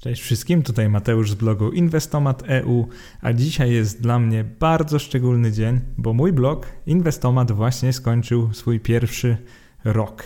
Cześć wszystkim, tutaj Mateusz z blogu Inwestomat.eu, a dzisiaj jest dla mnie bardzo szczególny dzień, bo mój blog Inwestomat właśnie skończył swój pierwszy rok.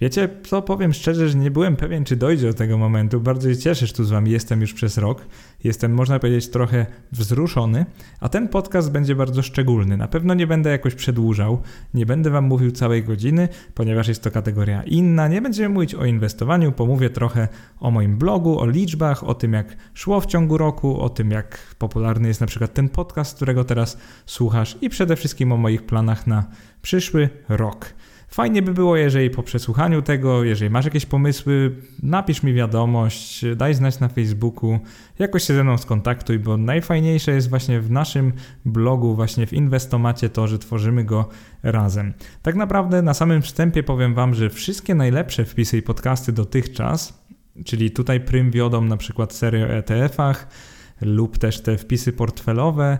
Wiecie co, powiem szczerze, że nie byłem pewien, czy dojdzie do tego momentu. Bardzo się cieszę, że tu z wami jestem już przez rok. Jestem, można powiedzieć, trochę wzruszony, a ten podcast będzie bardzo szczególny. Na pewno nie będę jakoś przedłużał, nie będę wam mówił całej godziny, ponieważ jest to kategoria inna. Nie będziemy mówić o inwestowaniu, pomówię trochę o moim blogu, o liczbach, o tym jak szło w ciągu roku, o tym jak popularny jest na przykład ten podcast, którego teraz słuchasz i przede wszystkim o moich planach na przyszły rok. Fajnie by było, jeżeli po przesłuchaniu tego, jeżeli masz jakieś pomysły, napisz mi wiadomość, daj znać na Facebooku, jakoś się ze mną skontaktuj, bo najfajniejsze jest właśnie w naszym blogu, właśnie w Inwestomacie to, że tworzymy go razem. Tak naprawdę na samym wstępie powiem wam, że wszystkie najlepsze wpisy i podcasty dotychczas, czyli tutaj prym wiodą na przykład serię o ETF-ach lub też te wpisy portfelowe,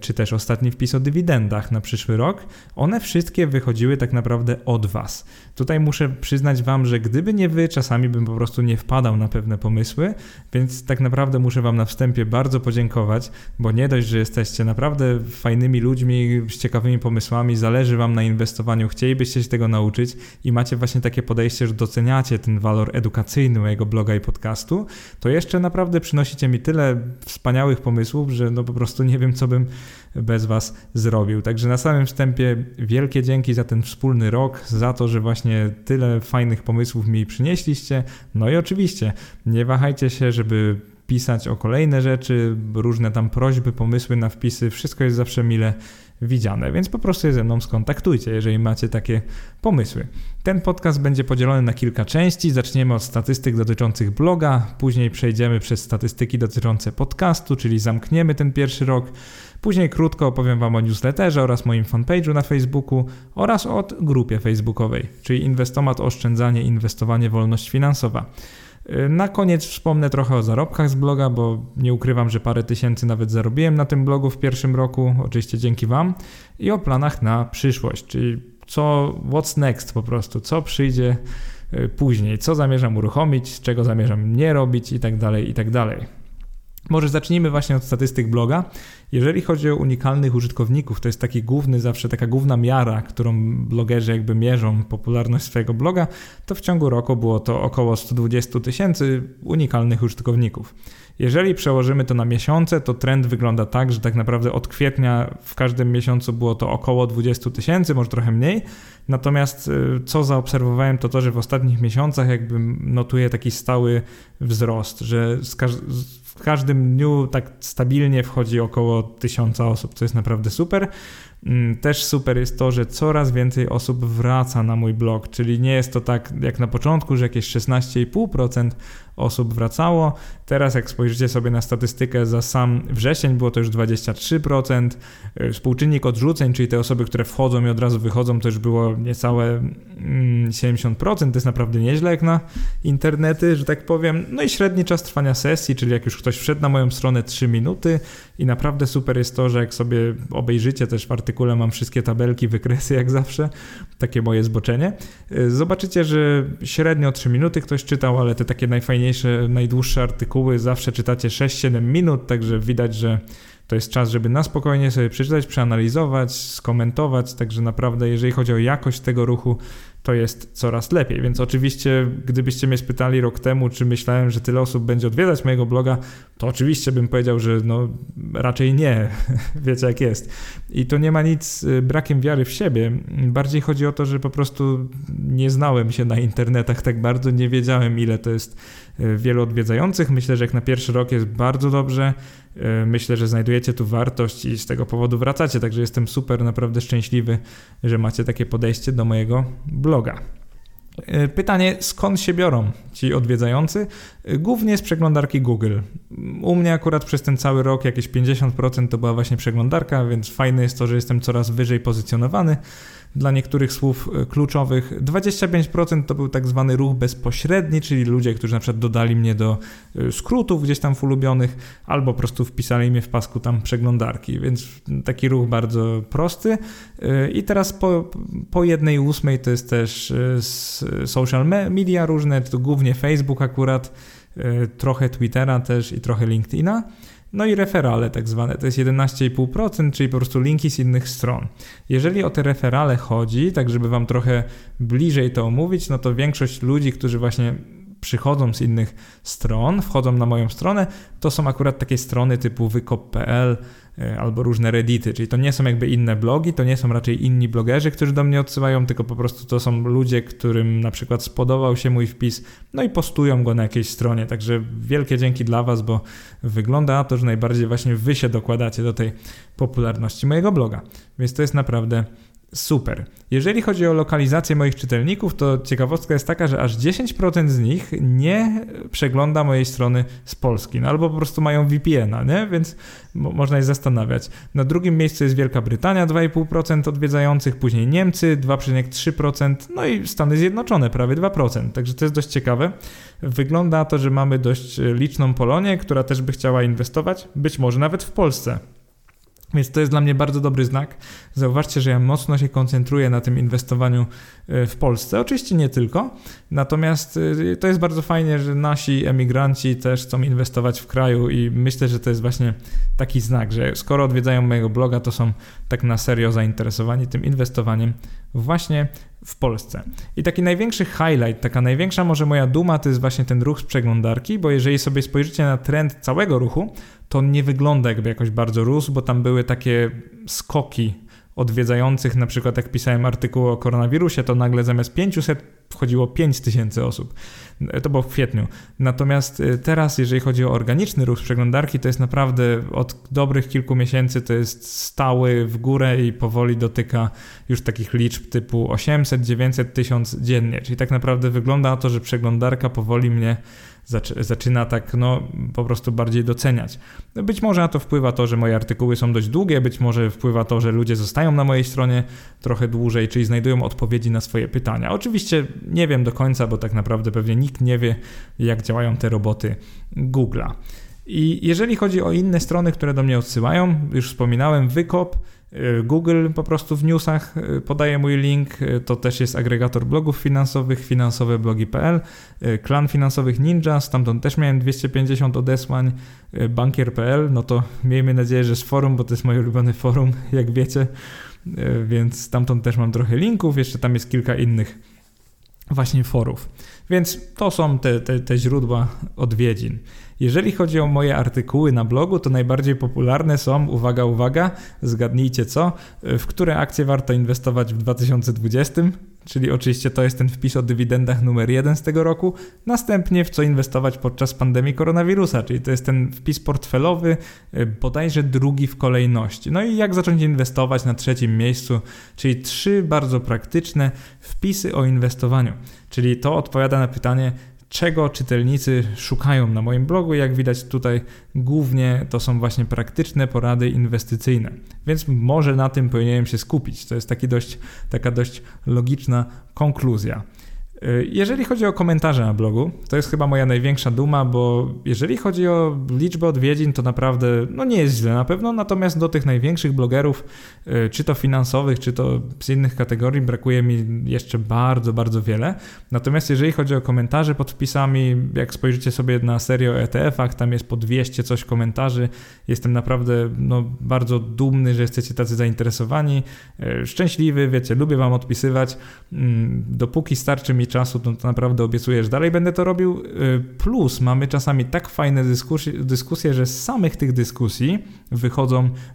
czy też ostatni wpis o dywidendach na przyszły rok, one wszystkie wychodziły tak naprawdę od was. Tutaj muszę przyznać wam, że gdyby nie wy, czasami bym po prostu nie wpadał na pewne pomysły, więc tak naprawdę muszę wam na wstępie bardzo podziękować, bo nie dość, że jesteście naprawdę fajnymi ludźmi, z ciekawymi pomysłami, zależy wam na inwestowaniu, chcielibyście się tego nauczyć i macie właśnie takie podejście, że doceniacie ten walor edukacyjny mojego bloga i podcastu, to jeszcze naprawdę przynosicie mi tyle wspaniałych pomysłów, że no po prostu nie wiem, co bym bez was zrobił. Także na samym wstępie wielkie dzięki za ten wspólny rok, za to, że właśnie tyle fajnych pomysłów mi przynieśliście. No i oczywiście nie wahajcie się, żeby pisać o kolejne rzeczy, różne tam prośby, pomysły na wpisy, wszystko jest zawsze mile widziane, więc po prostu się ze mną skontaktujcie, jeżeli macie takie pomysły. Ten podcast będzie podzielony na kilka części. Zaczniemy od statystyk dotyczących bloga, później przejdziemy przez statystyki dotyczące podcastu, czyli zamkniemy ten pierwszy rok. Później krótko opowiem wam o newsletterze oraz moim fanpage'u na Facebooku oraz o grupie facebookowej, czyli Inwestomat, oszczędzanie, inwestowanie, wolność finansowa. Na koniec wspomnę trochę o zarobkach z bloga, bo nie ukrywam, że parę tysięcy nawet zarobiłem na tym blogu w pierwszym roku, oczywiście dzięki wam, i o planach na przyszłość, czyli what's next po prostu, co przyjdzie później, co zamierzam uruchomić, czego zamierzam nie robić itd. Może zacznijmy właśnie od statystyk bloga. Jeżeli chodzi o unikalnych użytkowników, to jest taka główna miara, którą blogerzy jakby mierzą popularność swojego bloga, to w ciągu roku było to około 120 tysięcy unikalnych użytkowników. Jeżeli przełożymy to na miesiące, to trend wygląda tak, że tak naprawdę od kwietnia w każdym miesiącu było to około 20 tysięcy, może trochę mniej. Natomiast co zaobserwowałem, to to, że w ostatnich miesiącach jakby notuję taki stały wzrost, że w każdym dniu tak stabilnie wchodzi około 1000 osób, co jest naprawdę super. Też super jest to, że coraz więcej osób wraca na mój blog, czyli nie jest to tak jak na początku, że jakieś 16,5% osób wracało. Teraz jak spojrzycie sobie na statystykę za sam wrzesień, było to już 23%. Współczynnik odrzuceń, czyli te osoby, które wchodzą i od razu wychodzą, to już było niecałe 70%. To jest naprawdę nieźle jak na internety, że tak powiem. No i średni czas trwania sesji, czyli jak już ktoś wszedł na moją stronę 3 minuty i naprawdę super jest to, że jak sobie obejrzycie też w artykule, mam wszystkie tabelki, wykresy jak zawsze, takie moje zboczenie. Zobaczycie, że średnio 3 minuty ktoś czytał, ale te takie najfajniejsze, najdłuższe artykuły zawsze czytacie 6-7 minut, także widać, że to jest czas, żeby na spokojnie sobie przeczytać, przeanalizować, skomentować, także naprawdę jeżeli chodzi o jakość tego ruchu, to jest coraz lepiej. Więc oczywiście gdybyście mnie spytali rok temu, czy myślałem, że tyle osób będzie odwiedzać mojego bloga, to oczywiście bym powiedział, że no raczej nie, wiecie jak jest. I to nie ma nic z brakiem wiary w siebie, bardziej chodzi o to, że po prostu nie znałem się na internetach tak bardzo, nie wiedziałem ile to jest wielu odwiedzających. Myślę, że jak na pierwszy rok jest bardzo dobrze, myślę, że znajdujecie tu wartość i z tego powodu wracacie, także jestem super naprawdę szczęśliwy, że macie takie podejście do mojego bloga. Pytanie, skąd się biorą ci odwiedzający? Głównie z przeglądarki Google. U mnie akurat przez ten cały rok jakieś 50% to była właśnie przeglądarka, więc fajne jest to, że jestem coraz wyżej pozycjonowany dla niektórych słów kluczowych. 25% to był tak zwany ruch bezpośredni, czyli ludzie, którzy na przykład dodali mnie do skrótów gdzieś tam w ulubionych albo po prostu wpisali mnie w pasku tam przeglądarki, więc taki ruch bardzo prosty. I teraz po 1/8 to jest też social media różne, to głównie Facebook akurat, trochę Twittera też i trochę LinkedIna. No i referale tak zwane, to jest 11,5%, czyli po prostu linki z innych stron. Jeżeli o te referale chodzi, tak żeby wam trochę bliżej to omówić, no to większość ludzi, którzy właśnie przychodzą z innych stron, wchodzą na moją stronę, to są akurat takie strony typu Wykop.pl albo różne reddity, czyli to nie są jakby inne blogi, to nie są raczej inni blogerzy, którzy do mnie odsyłają, tylko po prostu to są ludzie, którym na przykład spodobał się mój wpis, no i postują go na jakiejś stronie, także wielkie dzięki dla was, bo wygląda na to, że najbardziej właśnie wy się dokładacie do tej popularności mojego bloga, więc to jest naprawdę super. Jeżeli chodzi o lokalizację moich czytelników, to ciekawostka jest taka, że aż 10% z nich nie przegląda mojej strony z Polski, no albo po prostu mają VPN-a, nie? Więc można się zastanawiać. Na drugim miejscu jest Wielka Brytania, 2,5% odwiedzających, później Niemcy, 2,3%, no i Stany Zjednoczone, prawie 2%. Także to jest dość ciekawe. Wygląda na to, że mamy dość liczną Polonię, która też by chciała inwestować, być może nawet w Polsce. Więc to jest dla mnie bardzo dobry znak. Zauważcie, że ja mocno się koncentruję na tym inwestowaniu w Polsce. Oczywiście nie tylko, natomiast to jest bardzo fajnie, że nasi emigranci też chcą inwestować w kraju i myślę, że to jest właśnie taki znak, że skoro odwiedzają mojego bloga, to są tak na serio zainteresowani tym inwestowaniem właśnie w Polsce. I taki największy highlight, taka największa może moja duma, to jest właśnie ten ruch z przeglądarki, bo jeżeli sobie spojrzycie na trend całego ruchu, to on nie wygląda jakby jakoś bardzo rósł, bo tam były takie skoki odwiedzających, na przykład jak pisałem artykuł o koronawirusie, to nagle zamiast 500 wchodziło 5000 osób. To było w kwietniu. Natomiast teraz, jeżeli chodzi o organiczny ruch przeglądarki, to jest naprawdę od dobrych kilku miesięcy to jest stały w górę i powoli dotyka już takich liczb typu 800, 900, 1000 dziennie. Czyli tak naprawdę wygląda na to, że przeglądarka powoli mnie zaczyna tak po prostu bardziej doceniać. Być może na to wpływa to, że moje artykuły są dość długie, być może wpływa to, że ludzie zostają na mojej stronie trochę dłużej, czyli znajdują odpowiedzi na swoje pytania. Oczywiście nie wiem do końca, bo tak naprawdę pewnie nikt nie wie, jak działają te roboty Google'a. I jeżeli chodzi o inne strony, które do mnie odsyłają, już wspominałem Wykop, Google po prostu w newsach podaje mój link, to też jest agregator blogów finansowych, finansoweblogi.pl, Klan Finansowych Ninja, stamtąd też miałem 250 odesłań, bankier.pl, no to miejmy nadzieję, że z forum, bo to jest moje ulubione forum, jak wiecie, więc stamtąd też mam trochę linków, jeszcze tam jest kilka innych właśnie forów. Więc to są te źródła odwiedzin. Jeżeli chodzi o moje artykuły na blogu, to najbardziej popularne są, uwaga, zgadnijcie co, w które akcje warto inwestować w 2020, czyli oczywiście to jest ten wpis o dywidendach numer 1 z tego roku, następnie w co inwestować podczas pandemii koronawirusa, czyli to jest ten wpis portfelowy, bodajże drugi w kolejności. No i jak zacząć inwestować na trzecim miejscu, czyli 3 bardzo praktyczne wpisy o inwestowaniu, czyli to odpowiada na pytanie, czego czytelnicy szukają na moim blogu. Jak widać tutaj głównie to są właśnie praktyczne porady inwestycyjne, więc może na tym powinienem się skupić. To jest taka dość logiczna konkluzja. Jeżeli chodzi o komentarze na blogu, to jest chyba moja największa duma, bo jeżeli chodzi o liczbę odwiedzin, to naprawdę nie jest źle na pewno, natomiast do tych największych blogerów, czy to finansowych, czy to z innych kategorii, brakuje mi jeszcze bardzo, bardzo wiele. Natomiast jeżeli chodzi o komentarze pod wpisami, jak spojrzycie sobie na serię o ETF-ach, tam jest po 200 coś komentarzy, jestem naprawdę bardzo dumny, że jesteście tacy zainteresowani, szczęśliwy, wiecie, lubię wam odpisywać, dopóki starczy mi czasu, to naprawdę obiecuję, że dalej będę to robił. Plus mamy czasami tak fajne dyskusje, że z samych tych dyskusji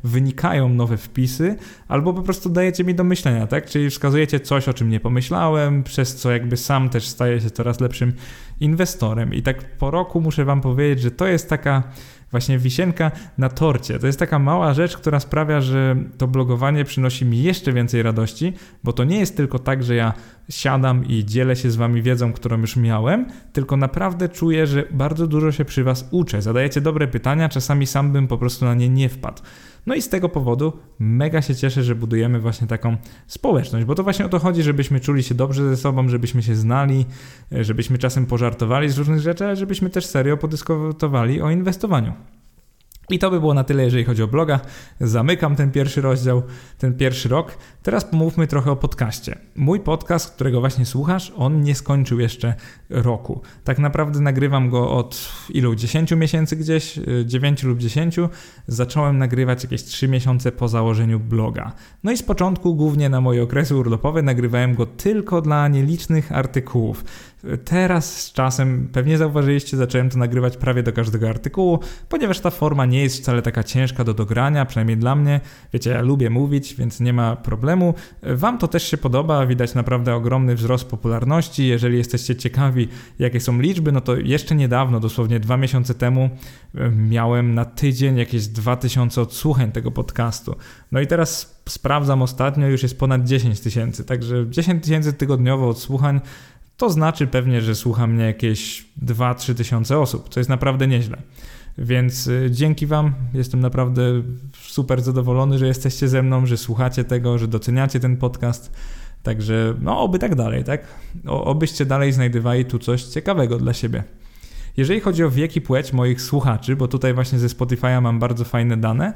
wynikają nowe wpisy, albo po prostu dajecie mi do myślenia, tak? Czyli wskazujecie coś, o czym nie pomyślałem, przez co jakby sam też staję się coraz lepszym inwestorem. I tak po roku muszę wam powiedzieć, że to jest taka właśnie wisienka na torcie. To jest taka mała rzecz, która sprawia, że to blogowanie przynosi mi jeszcze więcej radości, bo to nie jest tylko tak, że ja siadam i dzielę się z wami wiedzą, którą już miałem, tylko naprawdę czuję, że bardzo dużo się przy was uczę. Zadajecie dobre pytania, czasami sam bym po prostu na nie nie wpadł. No i z tego powodu mega się cieszę, że budujemy właśnie taką społeczność, bo to właśnie o to chodzi, żebyśmy czuli się dobrze ze sobą, żebyśmy się znali, żebyśmy czasem pożartowali z różnych rzeczy, ale żebyśmy też serio podyskutowali o inwestowaniu. I to by było na tyle, jeżeli chodzi o bloga. Zamykam ten pierwszy rozdział, ten pierwszy rok. Teraz pomówmy trochę o podcaście. Mój podcast, którego właśnie słuchasz, on nie skończył jeszcze roku. Tak naprawdę nagrywam go od 10 miesięcy gdzieś, 9 lub 10. Zacząłem nagrywać jakieś 3 miesiące po założeniu bloga. No i z początku, głównie na moje okresy urlopowe, nagrywałem go tylko dla nielicznych artykułów. Teraz z czasem, pewnie zauważyliście, zacząłem to nagrywać prawie do każdego artykułu, ponieważ ta forma nie jest wcale taka ciężka do dogrania, przynajmniej dla mnie. Wiecie, ja lubię mówić, więc nie ma problemu. Wam to też się podoba, widać naprawdę ogromny wzrost popularności. Jeżeli jesteście ciekawi, jakie są liczby, no to jeszcze niedawno, dosłownie 2 miesiące temu, miałem na tydzień jakieś 2000 odsłuchań tego podcastu. No i teraz sprawdzam ostatnio, już jest ponad 10 000, także 10 000 tygodniowo odsłuchań. To znaczy pewnie, że słucha mnie jakieś 2-3 tysiące osób, co jest naprawdę nieźle. Więc dzięki Wam, jestem naprawdę super zadowolony, że jesteście ze mną, że słuchacie tego, że doceniacie ten podcast. Także no oby tak dalej, tak? Obyście dalej znajdywali tu coś ciekawego dla siebie. Jeżeli chodzi o wiek i płeć moich słuchaczy, bo tutaj właśnie ze Spotify'a mam bardzo fajne dane,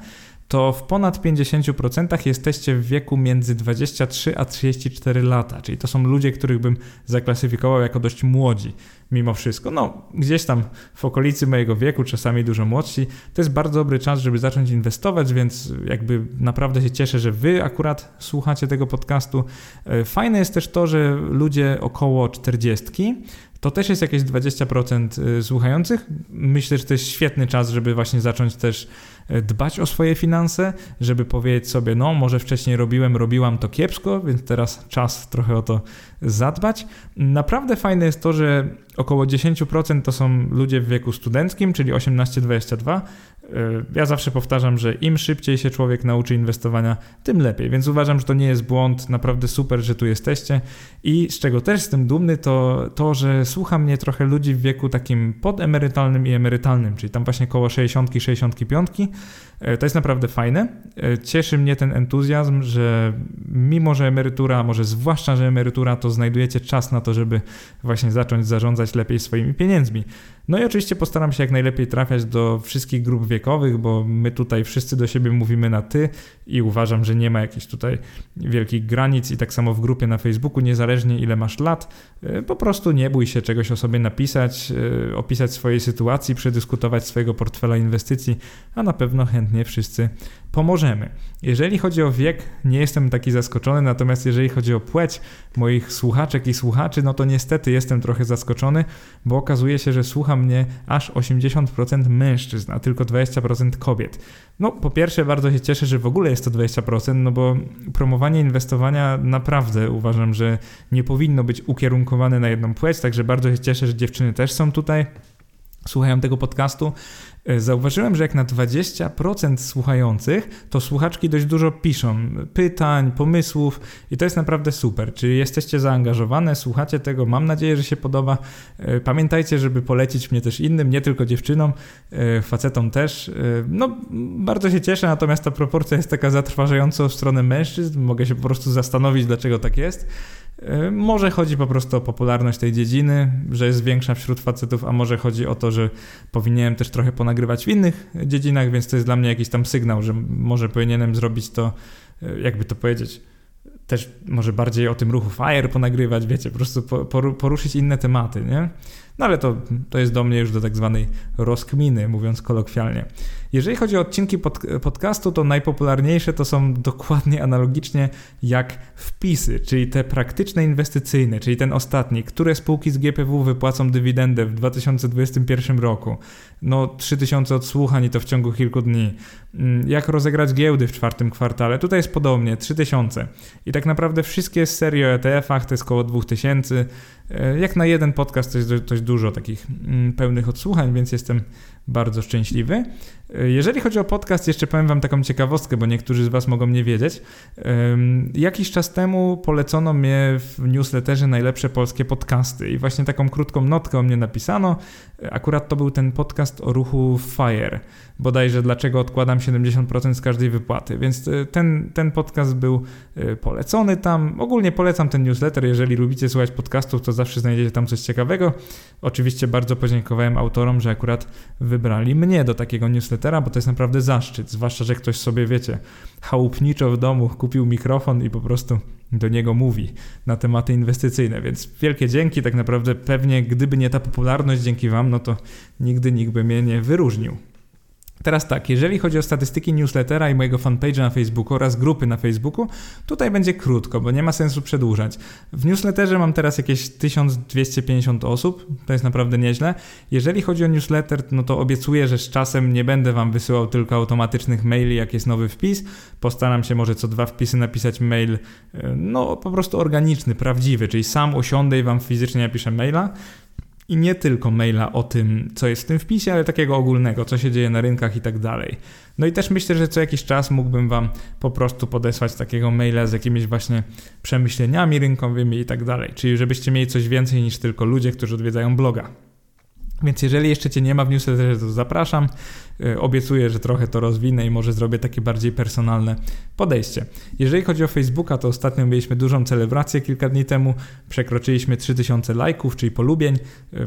to w ponad 50% jesteście w wieku między 23 a 34 lata, czyli to są ludzie, których bym zaklasyfikował jako dość młodzi mimo wszystko. No, gdzieś tam w okolicy mojego wieku, czasami dużo młodsi. To jest bardzo dobry czas, żeby zacząć inwestować, więc jakby naprawdę się cieszę, że Wy akurat słuchacie tego podcastu. Fajne jest też to, że ludzie około 40, to też jest jakieś 20% słuchających. Myślę, że to jest świetny czas, żeby właśnie zacząć też dbać o swoje finanse, żeby powiedzieć sobie, no może wcześniej robiłam to kiepsko, więc teraz czas trochę o to zadbać. Naprawdę fajne jest to, że około 10% to są ludzie w wieku studenckim, czyli 18-22. Ja zawsze powtarzam, że im szybciej się człowiek nauczy inwestowania, tym lepiej, więc uważam, że to nie jest błąd, naprawdę super, że tu jesteście. I z czego też jestem dumny, to że słucha mnie trochę ludzi w wieku takim podemerytalnym i emerytalnym, czyli tam właśnie koło 60-65. To jest naprawdę fajne. Cieszy mnie ten entuzjazm, że mimo, że emerytura, może zwłaszcza, że emerytura, to znajdujecie czas na to, żeby właśnie zacząć zarządzać lepiej swoimi pieniędzmi. No i oczywiście postaram się jak najlepiej trafiać do wszystkich grup wiekowych, bo my tutaj wszyscy do siebie mówimy na ty i uważam, że nie ma jakichś tutaj wielkich granic i tak samo w grupie na Facebooku, niezależnie ile masz lat, po prostu nie bój się czegoś o sobie napisać, opisać swojej sytuacji, przedyskutować swojego portfela inwestycji, a na pewno chętnie wszyscy pomożemy. Jeżeli chodzi o wiek, nie jestem taki zaskoczony, natomiast jeżeli chodzi o płeć moich słuchaczek i słuchaczy, no to niestety jestem trochę zaskoczony, bo okazuje się, że słucha mnie aż 80% mężczyzn, a tylko 20% kobiet. No po pierwsze bardzo się cieszę, że w ogóle jest to 20%, no bo promowanie inwestowania naprawdę uważam, że nie powinno być ukierunkowane na jedną płeć, także bardzo się cieszę, że dziewczyny też są tutaj, słuchają tego podcastu. Zauważyłem, że jak na 20% słuchających, to słuchaczki dość dużo piszą pytań, pomysłów i to jest naprawdę super. Czyli jesteście zaangażowane, słuchacie tego, mam nadzieję, że się podoba. Pamiętajcie, żeby polecić mnie też innym, nie tylko dziewczynom, facetom też. No, bardzo się cieszę, natomiast ta proporcja jest taka zatrważająca w stronę mężczyzn. Mogę się po prostu zastanowić, dlaczego tak jest. Może chodzi po prostu o popularność tej dziedziny, że jest większa wśród facetów, a może chodzi o to, że powinienem też trochę ponagrywać w innych dziedzinach, więc to jest dla mnie jakiś tam sygnał, że może powinienem zrobić to, jakby to powiedzieć, też może bardziej o tym ruchu FIRE ponagrywać, wiecie, po prostu poruszyć inne tematy, nie? No ale to jest do mnie już do tak zwanej rozkminy, mówiąc kolokwialnie. Jeżeli chodzi o odcinki podcastu, to najpopularniejsze to są dokładnie analogicznie jak wpisy, czyli te praktyczne inwestycyjne, czyli ten ostatni, które spółki z GPW wypłacą dywidendę w 2021 roku, no 3000 odsłuchań i to w ciągu kilku dni, jak rozegrać giełdy w 4. kwartale, tutaj jest podobnie, 3000 i tak naprawdę wszystkie z serii o ETF-ach to jest koło 2000, jak na jeden podcast to jest dość dużo takich pełnych odsłuchań, więc jestem bardzo szczęśliwy. Jeżeli chodzi o podcast, jeszcze powiem Wam taką ciekawostkę, bo niektórzy z Was mogą nie wiedzieć. Jakiś czas temu polecono mnie w newsletterze Najlepsze Polskie Podcasty i właśnie taką krótką notkę o mnie napisano. Akurat to był ten podcast o ruchu FIRE, bodajże dlaczego odkładam 70% z każdej wypłaty, więc ten podcast był polecony tam. Ogólnie polecam ten newsletter, jeżeli lubicie słuchać podcastów, to zawsze znajdziecie tam coś ciekawego. Oczywiście bardzo podziękowałem autorom, że akurat wybrali mnie do takiego newslettera, bo to jest naprawdę zaszczyt, zwłaszcza, że ktoś sobie, wiecie, chałupniczo w domu kupił mikrofon i po prostu do niego mówi na tematy inwestycyjne, więc wielkie dzięki, tak naprawdę pewnie gdyby nie ta popularność dzięki wam, no to nigdy nikt by mnie nie wyróżnił. Teraz tak, jeżeli chodzi o statystyki newslettera i mojego fanpage'a na Facebooku oraz grupy na Facebooku, tutaj będzie krótko, bo nie ma sensu przedłużać. W newsletterze mam teraz jakieś 1250 osób, to jest naprawdę nieźle. Jeżeli chodzi o newsletter, no to obiecuję, że z czasem nie będę wam wysyłał tylko automatycznych maili, jak jest nowy wpis. Postaram się może co dwa wpisy napisać mail, no po prostu organiczny, prawdziwy, czyli sam usiądę i wam fizycznie napiszę maila. I nie tylko maila o tym, co jest w tym wpisie, ale takiego ogólnego, co się dzieje na rynkach i tak dalej. No i też myślę, że co jakiś czas mógłbym wam po prostu podesłać takiego maila z jakimiś właśnie przemyśleniami rynkowymi i tak dalej. Czyli żebyście mieli coś więcej niż tylko ludzie, którzy odwiedzają bloga. Więc jeżeli jeszcze cię nie ma w newsletterze, to zapraszam. Obiecuję, że trochę to rozwinę i może zrobię takie bardziej personalne podejście. Jeżeli chodzi o Facebooka, to ostatnio mieliśmy dużą celebrację kilka dni temu. Przekroczyliśmy 3000 lajków, czyli polubień.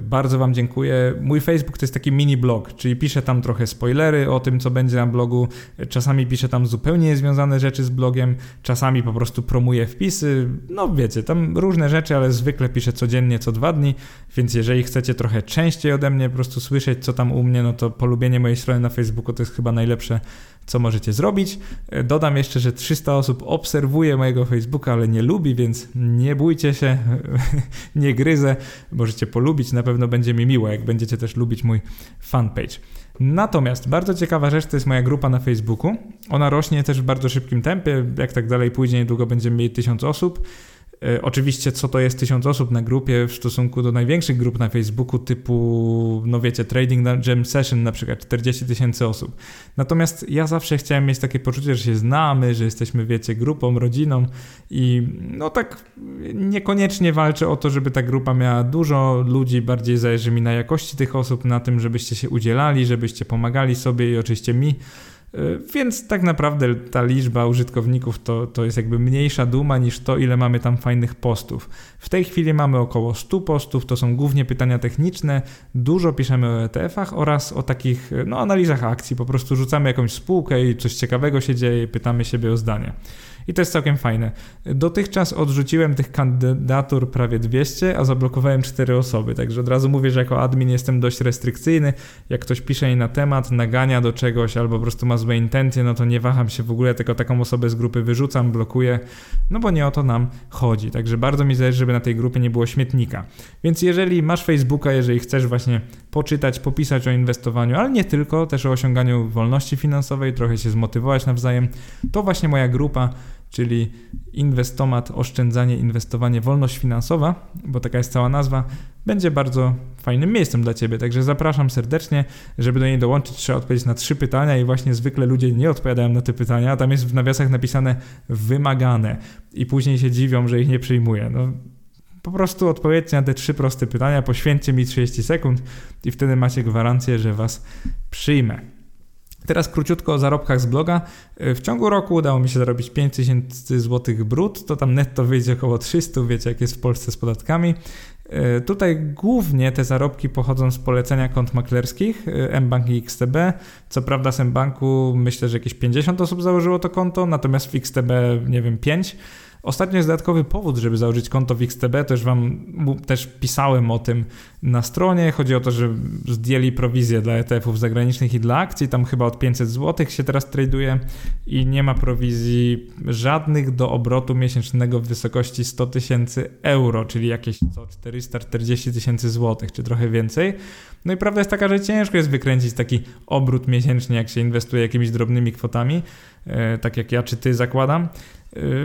Bardzo wam dziękuję. Mój Facebook to jest taki mini blog, czyli piszę tam trochę spoilery o tym, co będzie na blogu. Czasami piszę tam zupełnie niezwiązane rzeczy z blogiem. Czasami po prostu promuję wpisy. No wiecie, tam różne rzeczy, ale zwykle piszę codziennie, co dwa dni. Więc jeżeli chcecie trochę częściej ode mnie po prostu słyszeć, co tam u mnie, no to polubienie mojej strony na Facebooku to jest chyba najlepsze, co możecie zrobić. Dodam jeszcze, że 300 osób obserwuje mojego Facebooka, ale nie lubi, więc nie bójcie się, nie gryzę. Możecie polubić, na pewno będzie mi miło, jak będziecie też lubić mój fanpage. Natomiast bardzo ciekawa rzecz to jest moja grupa na Facebooku. Ona rośnie też w bardzo szybkim tempie. Jak tak dalej pójdzie, niedługo będziemy mieli 1000 osób. Oczywiście co to jest 1000 osób na grupie w stosunku do największych grup na Facebooku typu, no wiecie, Trading Jam Session na przykład 40 000 osób. Natomiast ja zawsze chciałem mieć takie poczucie, że się znamy, że jesteśmy, wiecie, grupą, rodziną i no tak niekoniecznie walczę o to, żeby ta grupa miała dużo ludzi, bardziej zależy mi na jakości tych osób, na tym, żebyście się udzielali, żebyście pomagali sobie i oczywiście mi. Więc tak naprawdę ta liczba użytkowników to jest jakby mniejsza duma niż to, ile mamy tam fajnych postów. W tej chwili mamy około 100 postów, to są głównie pytania techniczne, dużo piszemy o ETF-ach oraz o takich no, analizach akcji, po prostu rzucamy jakąś spółkę i coś ciekawego się dzieje, pytamy siebie o zdanie. I to jest całkiem fajne. Dotychczas odrzuciłem tych kandydatur prawie 200, a zablokowałem 4 osoby. Także od razu mówię, że jako admin jestem dość restrykcyjny. Jak ktoś pisze mi na temat, nagania do czegoś albo po prostu ma złe intencje, no to nie waham się w ogóle, tylko taką osobę z grupy wyrzucam, blokuję, no bo nie o to nam chodzi. Także bardzo mi zależy, żeby na tej grupie nie było śmietnika. Więc jeżeli masz Facebooka, jeżeli chcesz właśnie poczytać, popisać o inwestowaniu, ale nie tylko, też o osiąganiu wolności finansowej, trochę się zmotywować nawzajem, to właśnie moja grupa, czyli Inwestomat, oszczędzanie, inwestowanie, wolność finansowa, bo taka jest cała nazwa, będzie bardzo fajnym miejscem dla ciebie, także zapraszam serdecznie. Żeby do niej dołączyć, trzeba odpowiedzieć na 3 pytania i właśnie zwykle ludzie nie odpowiadają na te pytania, a tam jest w nawiasach napisane wymagane i później się dziwią, że ich nie przyjmuję. No, po prostu odpowiedzcie na te 3 proste pytania, poświęćcie mi 30 sekund i wtedy macie gwarancję, że was przyjmę. Teraz króciutko o zarobkach z bloga. W ciągu roku udało mi się zarobić 5000 zł brutto, to tam netto wyjdzie około 300, wiecie jak jest w Polsce z podatkami. Tutaj głównie te zarobki pochodzą z polecenia kont maklerskich mBank i XTB. Co prawda z mBanku myślę, że jakieś 50 osób założyło to konto, natomiast w XTB nie wiem, 5. Ostatnio jest dodatkowy powód, żeby założyć konto w XTB, też pisałem o tym na stronie. Chodzi o to, że zdjęli prowizję dla ETF-ów zagranicznych i dla akcji, tam chyba od 500 zł się teraz traduje i nie ma prowizji żadnych do obrotu miesięcznego w wysokości 100 000 euro, czyli jakieś 440 000 zł, czy trochę więcej. No i prawda jest taka, że ciężko jest wykręcić taki obrót miesięcznie, jak się inwestuje jakimiś drobnymi kwotami, tak jak ja czy ty zakładam.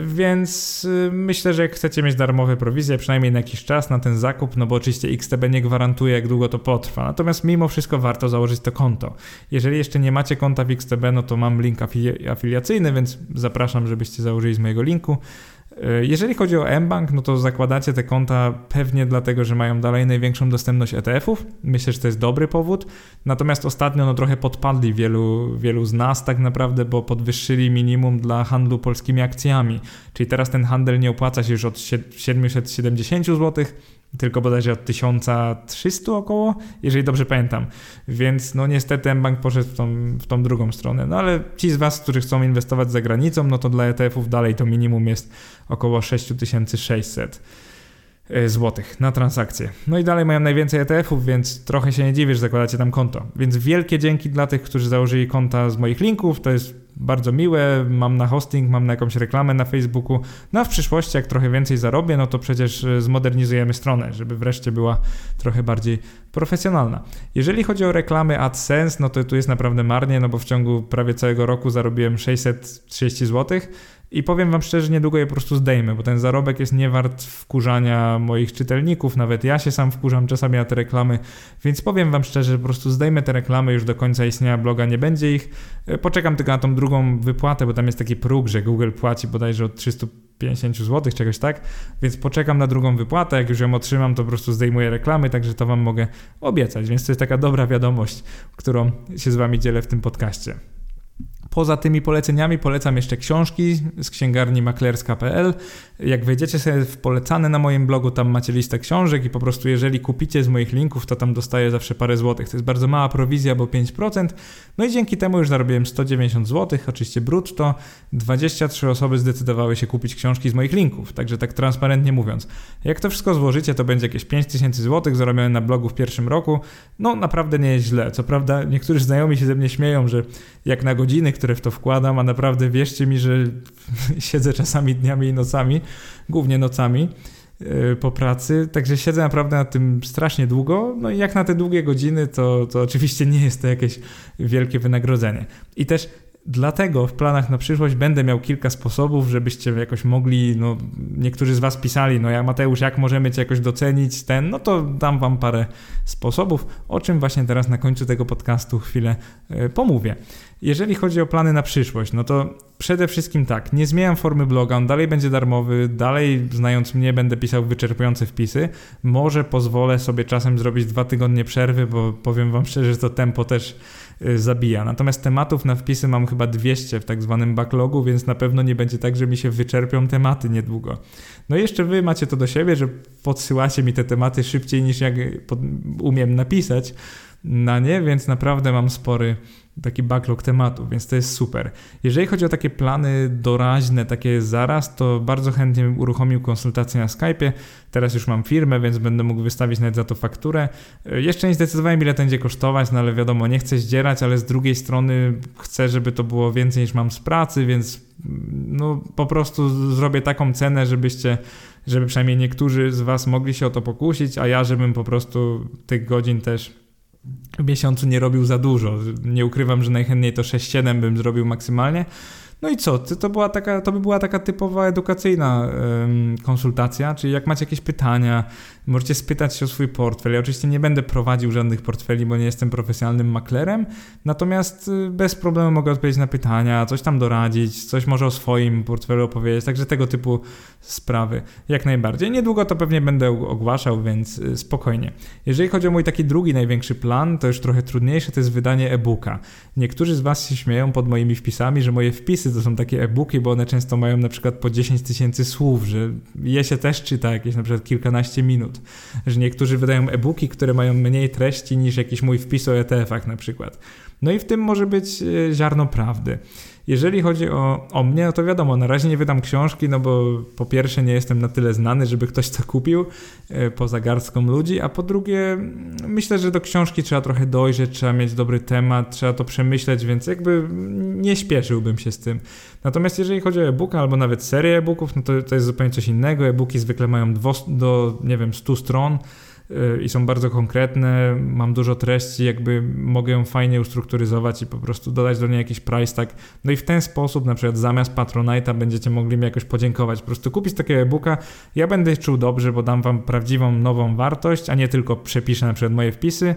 Więc myślę, że jak chcecie mieć darmowe prowizje, przynajmniej na jakiś czas na ten zakup, no bo oczywiście XTB nie gwarantuje, jak długo to potrwa, natomiast mimo wszystko warto założyć to konto. Jeżeli jeszcze nie macie konta w XTB, no to mam link afiliacyjny, więc zapraszam, żebyście założyli z mojego linku. Jeżeli chodzi o mBank, no to zakładacie te konta pewnie dlatego, że mają dalej największą dostępność ETF-ów. Myślę, że to jest dobry powód. Natomiast ostatnio no, trochę podpadli wielu z nas tak naprawdę, bo podwyższyli minimum dla handlu polskimi akcjami. Czyli teraz ten handel nie opłaca się już od 770 zł tylko bodajże od 1300 około, jeżeli dobrze pamiętam. Więc no niestety mBank poszedł w tą drugą stronę. No ale ci z Was, którzy chcą inwestować za granicą, no to dla ETF-ów dalej to minimum jest około 6600 złotych na transakcje. No i dalej mają najwięcej ETF-ów, więc trochę się nie dziwię, że zakładacie tam konto. Więc wielkie dzięki dla tych, którzy założyli konta z moich linków, to jest bardzo miłe, mam na hosting, mam na jakąś reklamę na Facebooku, no a w przyszłości jak trochę więcej zarobię, no to przecież zmodernizujemy stronę, żeby wreszcie była trochę bardziej profesjonalna. Jeżeli chodzi o reklamy AdSense, no to tu jest naprawdę marnie, no bo w ciągu prawie całego roku zarobiłem 630 zł i powiem Wam szczerze, niedługo je po prostu zdejmę, bo ten zarobek jest nie wart wkurzania moich czytelników, nawet ja się sam wkurzam czasami na te reklamy, więc powiem Wam szczerze, że po prostu zdejmę te reklamy, już do końca istnienia bloga nie będzie ich, poczekam tylko na tą drugą wypłatę, bo tam jest taki próg, że Google płaci bodajże od 350 zł, czegoś tak, więc poczekam na drugą wypłatę, jak już ją otrzymam, to po prostu zdejmuję reklamy, także to Wam mogę obiecać, więc to jest taka dobra wiadomość, którą się z Wami dzielę w tym podcaście. Poza tymi poleceniami polecam jeszcze książki z księgarni maklerska.pl. Jak wejdziecie sobie w polecane na moim blogu, tam macie listę książek i po prostu jeżeli kupicie z moich linków, to tam dostaję zawsze parę złotych. To jest bardzo mała prowizja, bo 5%. No i dzięki temu już zarobiłem 190 zł, oczywiście brutto. 23 osoby zdecydowały się kupić książki z moich linków, także tak transparentnie mówiąc. Jak to wszystko złożycie, to będzie jakieś 5000 zł zarobione na blogu w pierwszym roku. No naprawdę nie jest źle. Co prawda niektórzy znajomi się ze mnie śmieją, że jak na godziny, które w to wkładam, a naprawdę wierzcie mi, że siedzę czasami dniami i nocami, głównie nocami po pracy, także siedzę naprawdę nad tym strasznie długo, no i jak na te długie godziny, to oczywiście nie jest to jakieś wielkie wynagrodzenie. I też dlatego w planach na przyszłość będę miał kilka sposobów, żebyście jakoś mogli, no niektórzy z Was pisali, no ja Mateusz, jak możemy Cię jakoś docenić, no to dam Wam parę sposobów, o czym właśnie teraz na końcu tego podcastu chwilę pomówię. Jeżeli chodzi o plany na przyszłość, no to przede wszystkim tak, nie zmieniam formy bloga, on dalej będzie darmowy, dalej znając mnie będę pisał wyczerpujące wpisy, może pozwolę sobie czasem zrobić 2 tygodnie przerwy, bo powiem Wam szczerze, że to tempo też zabija. Natomiast tematów na wpisy mam chyba 200 w tak zwanym backlogu, więc na pewno nie będzie tak, że mi się wyczerpią tematy niedługo. No i jeszcze Wy macie to do siebie, że podsyłacie mi te tematy szybciej niż jak umiem napisać na nie, więc naprawdę mam spory taki backlog tematów, więc to jest super. Jeżeli chodzi o takie plany doraźne, takie zaraz, to bardzo chętnie bym uruchomił konsultację na Skype'ie. Teraz już mam firmę, więc będę mógł wystawić nawet za to fakturę. Jeszcze nie zdecydowałem, ile to będzie kosztować, no ale wiadomo, nie chcę zdzierać, ale z drugiej strony chcę, żeby to było więcej niż mam z pracy, więc no po prostu zrobię taką cenę, żeby przynajmniej niektórzy z Was mogli się o to pokusić, a ja żebym po prostu tych godzin też w miesiącu nie robił za dużo. Nie ukrywam, że najchętniej to 6-7 bym zrobił maksymalnie. No i co? To by była taka typowa edukacyjna konsultacja, czyli jak macie jakieś pytania, możecie spytać się o swój portfel. Ja oczywiście nie będę prowadził żadnych portfeli, bo nie jestem profesjonalnym maklerem, natomiast bez problemu mogę odpowiedzieć na pytania, coś tam doradzić, coś może o swoim portfelu opowiedzieć, także tego typu sprawy jak najbardziej. Niedługo to pewnie będę ogłaszał, więc spokojnie. Jeżeli chodzi o mój taki drugi największy plan, to już trochę trudniejsze, to jest wydanie e-booka. Niektórzy z Was się śmieją pod moimi wpisami, że moje wpisy to są takie e-booki, bo one często mają na przykład po 10 000 słów, że je się też czyta jakieś na przykład kilkanaście minut, że niektórzy wydają e-booki, które mają mniej treści niż jakiś mój wpis o ETF-ach na przykład. No i w tym może być ziarno prawdy. Jeżeli chodzi o mnie, no to wiadomo, na razie nie wydam książki, no bo po pierwsze nie jestem na tyle znany, żeby ktoś to kupił poza garstką ludzi, a po drugie myślę, że do książki trzeba trochę dojrzeć, trzeba mieć dobry temat, trzeba to przemyśleć, więc jakby nie śpieszyłbym się z tym. Natomiast jeżeli chodzi o e-booka albo nawet serię e-booków, no to jest zupełnie coś innego. E-booki zwykle mają do, nie wiem, 100 stron. I są bardzo konkretne, mam dużo treści, jakby mogę ją fajnie ustrukturyzować i po prostu dodać do niej jakiś price tag. No i w ten sposób na przykład zamiast Patronite'a będziecie mogli mi jakoś podziękować. Po prostu kupić takiego e-booka, ja będę czuł dobrze, bo dam Wam prawdziwą, nową wartość, a nie tylko przepiszę na przykład moje wpisy.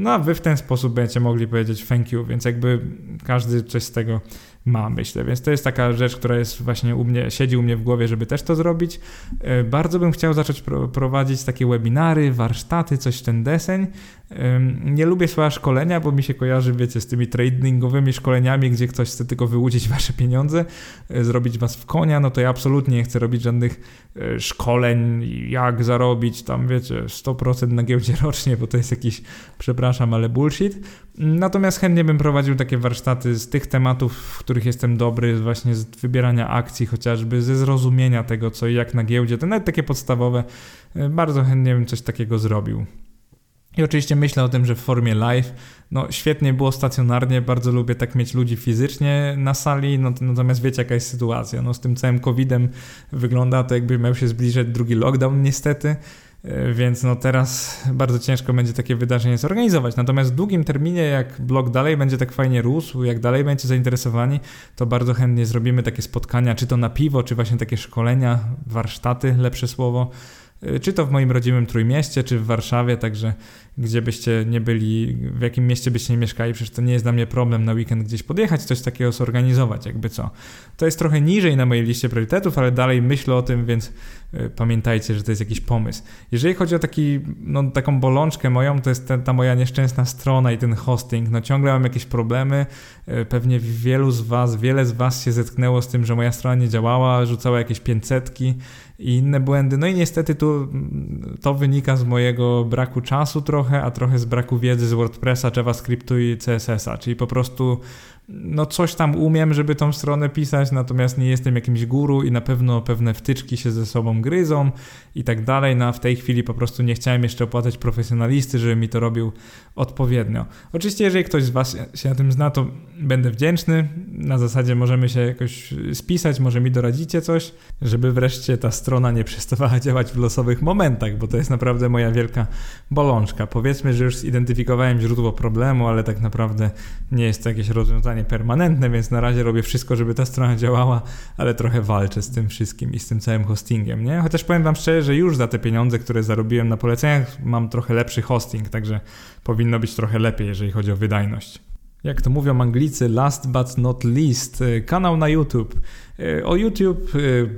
No a wy w ten sposób będziecie mogli powiedzieć thank you, więc jakby każdy coś z tego ma, myślę. Więc to jest taka rzecz, która jest właśnie u mnie, siedzi u mnie w głowie, żeby też to zrobić. Bardzo bym chciał zacząć prowadzić takie webinary, warsztaty, coś w ten deseń. Nie lubię słowa szkolenia, bo mi się kojarzy, wiecie, z tymi tradingowymi szkoleniami, gdzie ktoś chce tylko wyłudzić wasze pieniądze, zrobić was w konia, no to ja absolutnie nie chcę robić żadnych szkoleń, jak zarobić tam, wiecie, 100% na giełdzie rocznie, bo to jest jakiś, przepraszam, ale bullshit. Natomiast chętnie bym prowadził takie warsztaty z tych tematów, w których jestem dobry, właśnie z wybierania akcji chociażby, ze zrozumienia tego, co i jak na giełdzie, to nawet takie podstawowe, bardzo chętnie bym coś takiego zrobił. I oczywiście myślę o tym, że w formie live, no świetnie było stacjonarnie, bardzo lubię tak mieć ludzi fizycznie na sali, no, natomiast wiecie jaka jest sytuacja, no z tym całym COVID-em wygląda to jakby miał się zbliżać drugi lockdown niestety, więc no teraz bardzo ciężko będzie takie wydarzenie zorganizować, natomiast w długim terminie jak blog dalej będzie tak fajnie rósł, jak dalej będziecie zainteresowani, to bardzo chętnie zrobimy takie spotkania, czy to na piwo, czy właśnie takie szkolenia, warsztaty, lepsze słowo, czy to w moim rodzimym Trójmieście, czy w Warszawie, także gdzie byście nie byli, w jakim mieście byście nie mieszkali, przecież to nie jest dla mnie problem na weekend gdzieś podjechać, coś takiego zorganizować, jakby co. To jest trochę niżej na mojej liście priorytetów, ale dalej myślę o tym, więc pamiętajcie, że to jest jakiś pomysł. Jeżeli chodzi o taki, no, taką bolączkę moją, to jest ta moja nieszczęsna strona i ten hosting, no ciągle mam jakieś problemy, pewnie wiele z was się zetknęło z tym, że moja strona nie działała, rzucała jakieś 500-ki i inne błędy, no i niestety to wynika z mojego braku czasu trochę, a trochę z braku wiedzy z WordPressa, JavaScriptu i CSS-a, czyli po prostu no coś tam umiem, żeby tą stronę pisać, natomiast nie jestem jakimś guru i na pewno pewne wtyczki się ze sobą gryzą i tak dalej, no a w tej chwili po prostu nie chciałem jeszcze opłacać profesjonalisty, żeby mi to robił odpowiednio. Oczywiście jeżeli ktoś z was się na tym zna, to będę wdzięczny, na zasadzie możemy się jakoś spisać, może mi doradzicie coś, żeby wreszcie ta strona nie przestawała działać w losowych momentach, bo to jest naprawdę moja wielka bolączka. Powiedzmy, że już zidentyfikowałem źródło problemu, ale tak naprawdę nie jest to jakieś rozwiązanie permanentne, więc na razie robię wszystko, żeby ta strona działała, ale trochę walczę z tym wszystkim i z tym całym hostingiem, nie? Chociaż powiem wam szczerze, że już za te pieniądze, które zarobiłem na poleceniach, mam trochę lepszy hosting, także powinno być trochę lepiej, jeżeli chodzi o wydajność. Jak to mówią Anglicy, last but not least, kanał na YouTube. O YouTube,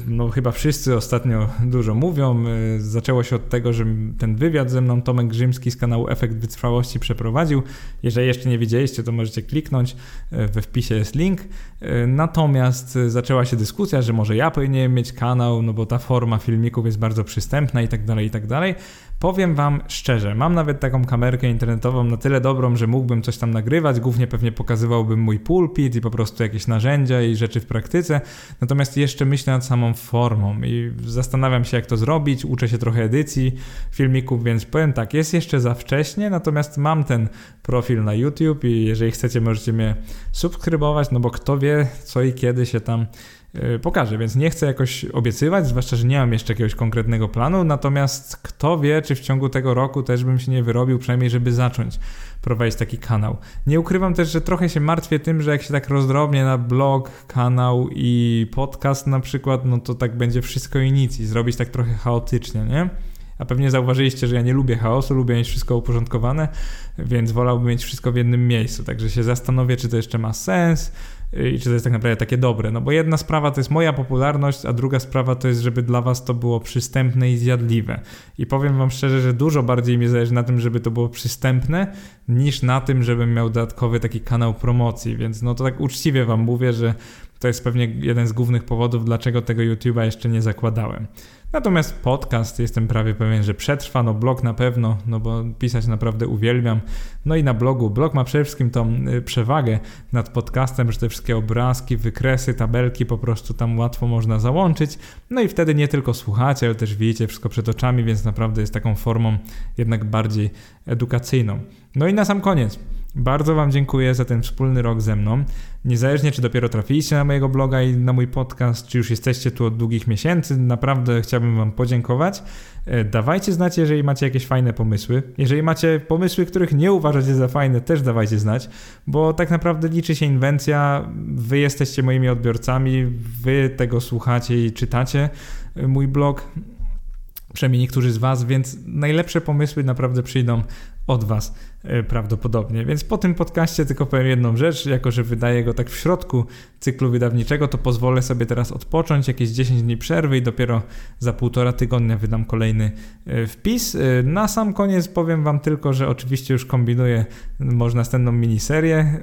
no chyba wszyscy ostatnio dużo mówią. Zaczęło się od tego, że ten wywiad ze mną Tomek Grzymski z kanału Efekt Wytrwałości przeprowadził. Jeżeli jeszcze nie widzieliście, to możecie kliknąć, we wpisie jest link. Natomiast zaczęła się dyskusja, że może ja powinienem mieć kanał, no bo ta forma filmików jest bardzo przystępna i tak dalej, i tak dalej. Powiem wam szczerze, mam nawet taką kamerkę internetową na tyle dobrą, że mógłbym coś tam nagrywać, głównie pewnie pokazywałbym mój pulpit i po prostu jakieś narzędzia i rzeczy w praktyce, natomiast jeszcze myślę nad samą formą i zastanawiam się jak to zrobić, uczę się trochę edycji filmików, więc powiem tak, jest jeszcze za wcześnie, natomiast mam ten profil na YouTube i jeżeli chcecie możecie mnie subskrybować, no bo kto wie co i kiedy się tam pokażę, więc nie chcę jakoś obiecywać, zwłaszcza, że nie mam jeszcze jakiegoś konkretnego planu, natomiast kto wie, czy w ciągu tego roku też bym się nie wyrobił, przynajmniej żeby zacząć prowadzić taki kanał. Nie ukrywam też, że trochę się martwię tym, że jak się tak rozdrobnię na blog, kanał i podcast na przykład, no to tak będzie wszystko i nic i zrobić tak trochę chaotycznie, nie? A pewnie zauważyliście, że ja nie lubię chaosu, lubię mieć wszystko uporządkowane, więc wolałbym mieć wszystko w jednym miejscu, także się zastanowię, czy to jeszcze ma sens, i czy to jest tak naprawdę takie dobre, no bo jedna sprawa to jest moja popularność, a druga sprawa to jest, żeby dla was to było przystępne i zjadliwe. I powiem wam szczerze, że dużo bardziej mi zależy na tym, żeby to było przystępne, niż na tym, żebym miał dodatkowy taki kanał promocji, więc no to tak uczciwie wam mówię, że to jest pewnie jeden z głównych powodów, dlaczego tego YouTube'a jeszcze nie zakładałem. Natomiast podcast jestem prawie pewien, że przetrwa, no blog na pewno, no bo pisać naprawdę uwielbiam. No i na blogu, blog ma przede wszystkim tą przewagę nad podcastem, że te wszystkie obrazki, wykresy, tabelki po prostu tam łatwo można załączyć. No i wtedy nie tylko słuchacie, ale też widzicie wszystko przed oczami, więc naprawdę jest taką formą jednak bardziej edukacyjną. No i na sam koniec. Bardzo wam dziękuję za ten wspólny rok ze mną. Niezależnie czy dopiero trafiliście na mojego bloga i na mój podcast, czy już jesteście tu od długich miesięcy, naprawdę chciałbym wam podziękować. Dawajcie znać, jeżeli macie jakieś fajne pomysły. Jeżeli macie pomysły, których nie uważacie za fajne, też dawajcie znać, bo tak naprawdę liczy się inwencja, wy jesteście moimi odbiorcami, wy tego słuchacie i czytacie mój blog, przynajmniej niektórzy z was, więc najlepsze pomysły naprawdę przyjdą od was. prawdopodobnie. Więc po tym podcaście tylko powiem jedną rzecz, jako że wydaję go tak w środku cyklu wydawniczego, to pozwolę sobie teraz odpocząć, jakieś 10 dni przerwy i dopiero za 1,5 tygodnia wydam kolejny wpis. Na sam koniec powiem Wam tylko, że oczywiście już kombinuję może następną miniserię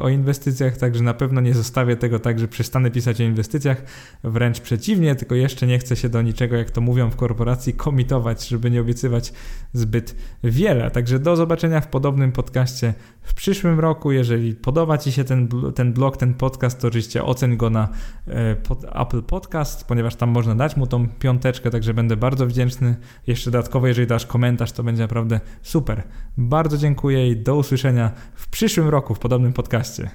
o inwestycjach, także na pewno nie zostawię tego tak, że przestanę pisać o inwestycjach, wręcz przeciwnie, tylko jeszcze nie chcę się do niczego, jak to mówią w korporacji, komitować, żeby nie obiecywać zbyt wiele. Także do zobaczenia w podobnym podcaście w przyszłym roku. Jeżeli podoba Ci się ten blog, ten podcast, to oczywiście oceń go na Apple Podcast, ponieważ tam można dać mu tą 5, także będę bardzo wdzięczny. Jeszcze dodatkowo, jeżeli dasz komentarz, to będzie naprawdę super. Bardzo dziękuję i do usłyszenia w przyszłym roku w podobnym podcaście.